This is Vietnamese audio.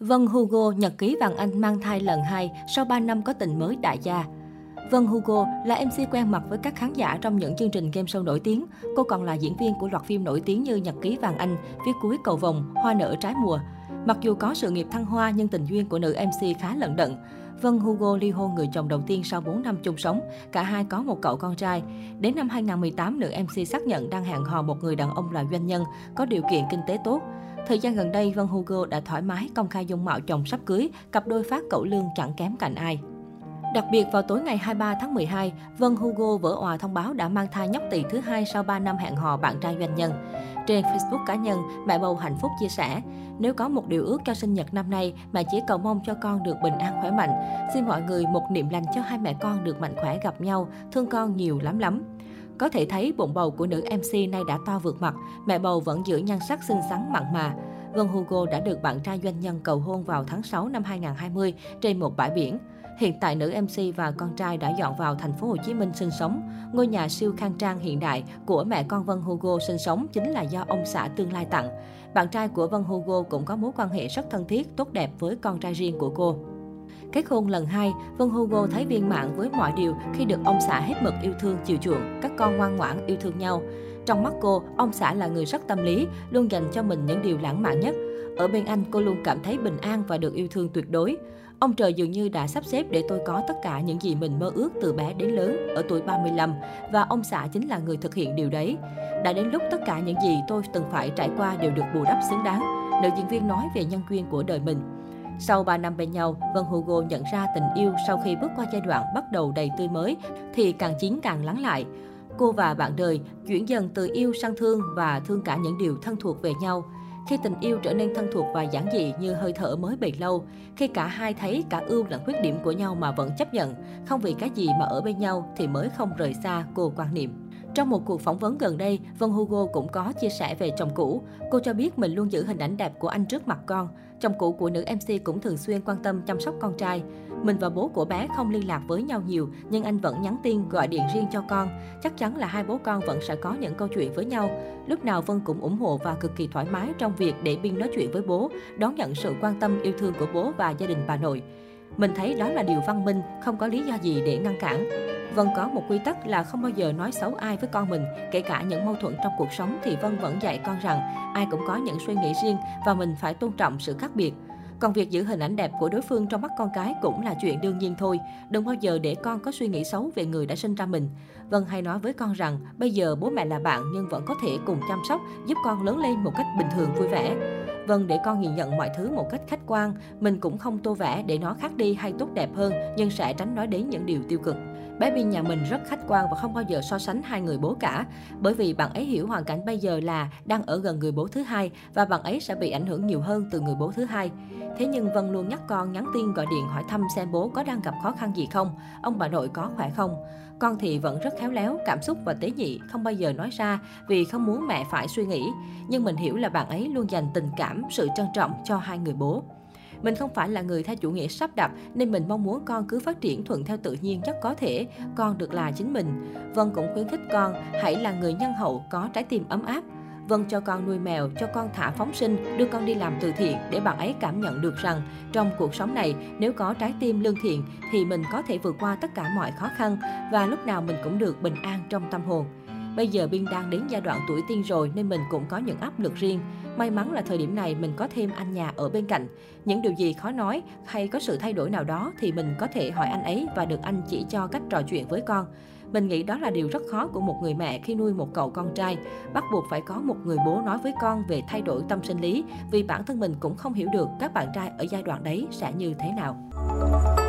Vân Hugo, nhật ký vàng Anh mang thai lần 2 sau 3 năm có tình mới đại gia. Vân Hugo là MC quen mặt với các khán giả trong những chương trình game show nổi tiếng. Cô còn là diễn viên của loạt phim nổi tiếng như Nhật ký vàng Anh, Phía cuối cầu vồng, Hoa nở trái mùa. Mặc dù có sự nghiệp thăng hoa nhưng tình duyên của nữ MC khá lận đận. Vân Hugo ly hôn người chồng đầu tiên sau 4 năm chung sống, cả hai có một cậu con trai. Đến năm 2018, nữ MC xác nhận đang hẹn hò một người đàn ông là doanh nhân, có điều kiện kinh tế tốt. Thời gian gần đây, Vân Hugo đã thoải mái công khai dung mạo chồng sắp cưới, cặp đôi phát cẩu lương chẳng kém cạnh ai. Đặc biệt, vào tối ngày 23 tháng 12, Vân Hugo vỡ òa thông báo đã mang thai nhóc tỳ thứ 2 sau 3 năm hẹn hò bạn trai doanh nhân. Trên Facebook cá nhân, mẹ bầu hạnh phúc chia sẻ, nếu có một điều ước cho sinh nhật năm nay, mẹ chỉ cầu mong cho con được bình an khỏe mạnh. Xin mọi người một niệm lành cho hai mẹ con được mạnh khỏe gặp nhau, thương con nhiều lắm lắm. Có thể thấy bụng bầu của nữ MC nay đã to vượt mặt, mẹ bầu vẫn giữ nhan sắc xinh xắn mặn mà. Vân Hugo đã được bạn trai doanh nhân cầu hôn vào tháng 6 năm 2020 trên một bãi biển. Hiện tại nữ MC và con trai đã dọn vào thành phố Hồ Chí Minh sinh sống. Ngôi nhà siêu khang trang hiện đại của mẹ con Vân Hugo sinh sống chính là do ông xã tương lai tặng. Bạn trai của Vân Hugo cũng có mối quan hệ rất thân thiết, tốt đẹp với con trai riêng của cô. Kết hôn lần 2, Vân Hugo thấy viên mãn với mọi điều khi được ông xã hết mực yêu thương chiều chuộng, các con ngoan ngoãn yêu thương nhau. Trong mắt cô, ông xã là người rất tâm lý, luôn dành cho mình những điều lãng mạn nhất. Ở bên anh, cô luôn cảm thấy bình an và được yêu thương tuyệt đối. Ông trời dường như đã sắp xếp để tôi có tất cả những gì mình mơ ước từ bé đến lớn, ở tuổi 35, và ông xã chính là người thực hiện điều đấy. Đã đến lúc tất cả những gì tôi từng phải trải qua đều được bù đắp xứng đáng, nữ diễn viên nói về nhân duyên của đời mình. Sau 3 năm bên nhau, Vân Hugo nhận ra tình yêu sau khi bước qua giai đoạn bắt đầu đầy tươi mới thì càng chín càng lắng lại. Cô và bạn đời chuyển dần từ yêu sang thương và thương cả những điều thân thuộc về nhau. Khi tình yêu trở nên thân thuộc và giản dị như hơi thở mới bấy lâu, khi cả hai thấy cả ưu lẫn khuyết điểm của nhau mà vẫn chấp nhận, không vì cái gì mà ở bên nhau thì mới không rời xa, cô quan niệm. Trong một cuộc phỏng vấn gần đây, Vân Hugo cũng có chia sẻ về chồng cũ. Cô cho biết mình luôn giữ hình ảnh đẹp của anh trước mặt con. Chồng cũ của nữ MC cũng thường xuyên quan tâm chăm sóc con trai. Mình và bố của bé không liên lạc với nhau nhiều, nhưng anh vẫn nhắn tin, gọi điện riêng cho con. Chắc chắn là hai bố con vẫn sẽ có những câu chuyện với nhau. Lúc nào Vân cũng ủng hộ và cực kỳ thoải mái trong việc để Biên nói chuyện với bố, đón nhận sự quan tâm yêu thương của bố và gia đình bà nội. Mình thấy đó là điều văn minh, không có lý do gì để ngăn cản. Vân có một quy tắc là không bao giờ nói xấu ai với con mình, kể cả những mâu thuẫn trong cuộc sống thì Vân vẫn dạy con rằng ai cũng có những suy nghĩ riêng và mình phải tôn trọng sự khác biệt. Còn việc giữ hình ảnh đẹp của đối phương trong mắt con cái cũng là chuyện đương nhiên thôi, đừng bao giờ để con có suy nghĩ xấu về người đã sinh ra mình. Vân hay nói với con rằng bây giờ bố mẹ là bạn nhưng vẫn có thể cùng chăm sóc, giúp con lớn lên một cách bình thường vui vẻ. Vâng, để con nhìn nhận mọi thứ một cách khách quan, mình cũng không tô vẽ để nó khác đi hay tốt đẹp hơn, nhưng sẽ tránh nói đến những điều tiêu cực. Bé Biên nhà mình rất khách quan và không bao giờ so sánh hai người bố cả, bởi vì bạn ấy hiểu hoàn cảnh bây giờ là đang ở gần người bố thứ hai và bạn ấy sẽ bị ảnh hưởng nhiều hơn từ người bố thứ hai. Thế nhưng Vân luôn nhắc con nhắn tin gọi điện hỏi thăm xem bố có đang gặp khó khăn gì không, ông bà nội có khỏe không. Con thì vẫn rất khéo léo, cảm xúc và tế nhị, không bao giờ nói ra vì không muốn mẹ phải suy nghĩ. Nhưng mình hiểu là bạn ấy luôn dành tình cảm, sự trân trọng cho hai người bố. Mình không phải là người theo chủ nghĩa sắp đặt nên mình mong muốn con cứ phát triển thuận theo tự nhiên nhất có thể, con được là chính mình. Vân cũng khuyến khích con hãy là người nhân hậu, có trái tim ấm áp. Vân cho con nuôi mèo, cho con thả phóng sinh, đưa con đi làm từ thiện để bạn ấy cảm nhận được rằng trong cuộc sống này nếu có trái tim lương thiện thì mình có thể vượt qua tất cả mọi khó khăn và lúc nào mình cũng được bình an trong tâm hồn. Bây giờ Biên đang đến giai đoạn tuổi teen rồi nên mình cũng có những áp lực riêng. May mắn là thời điểm này mình có thêm anh nhà ở bên cạnh. Những điều gì khó nói hay có sự thay đổi nào đó thì mình có thể hỏi anh ấy và được anh chỉ cho cách trò chuyện với con. Mình nghĩ đó là điều rất khó của một người mẹ khi nuôi một cậu con trai. Bắt buộc phải có một người bố nói với con về thay đổi tâm sinh lý vì bản thân mình cũng không hiểu được các bạn trai ở giai đoạn đấy sẽ như thế nào.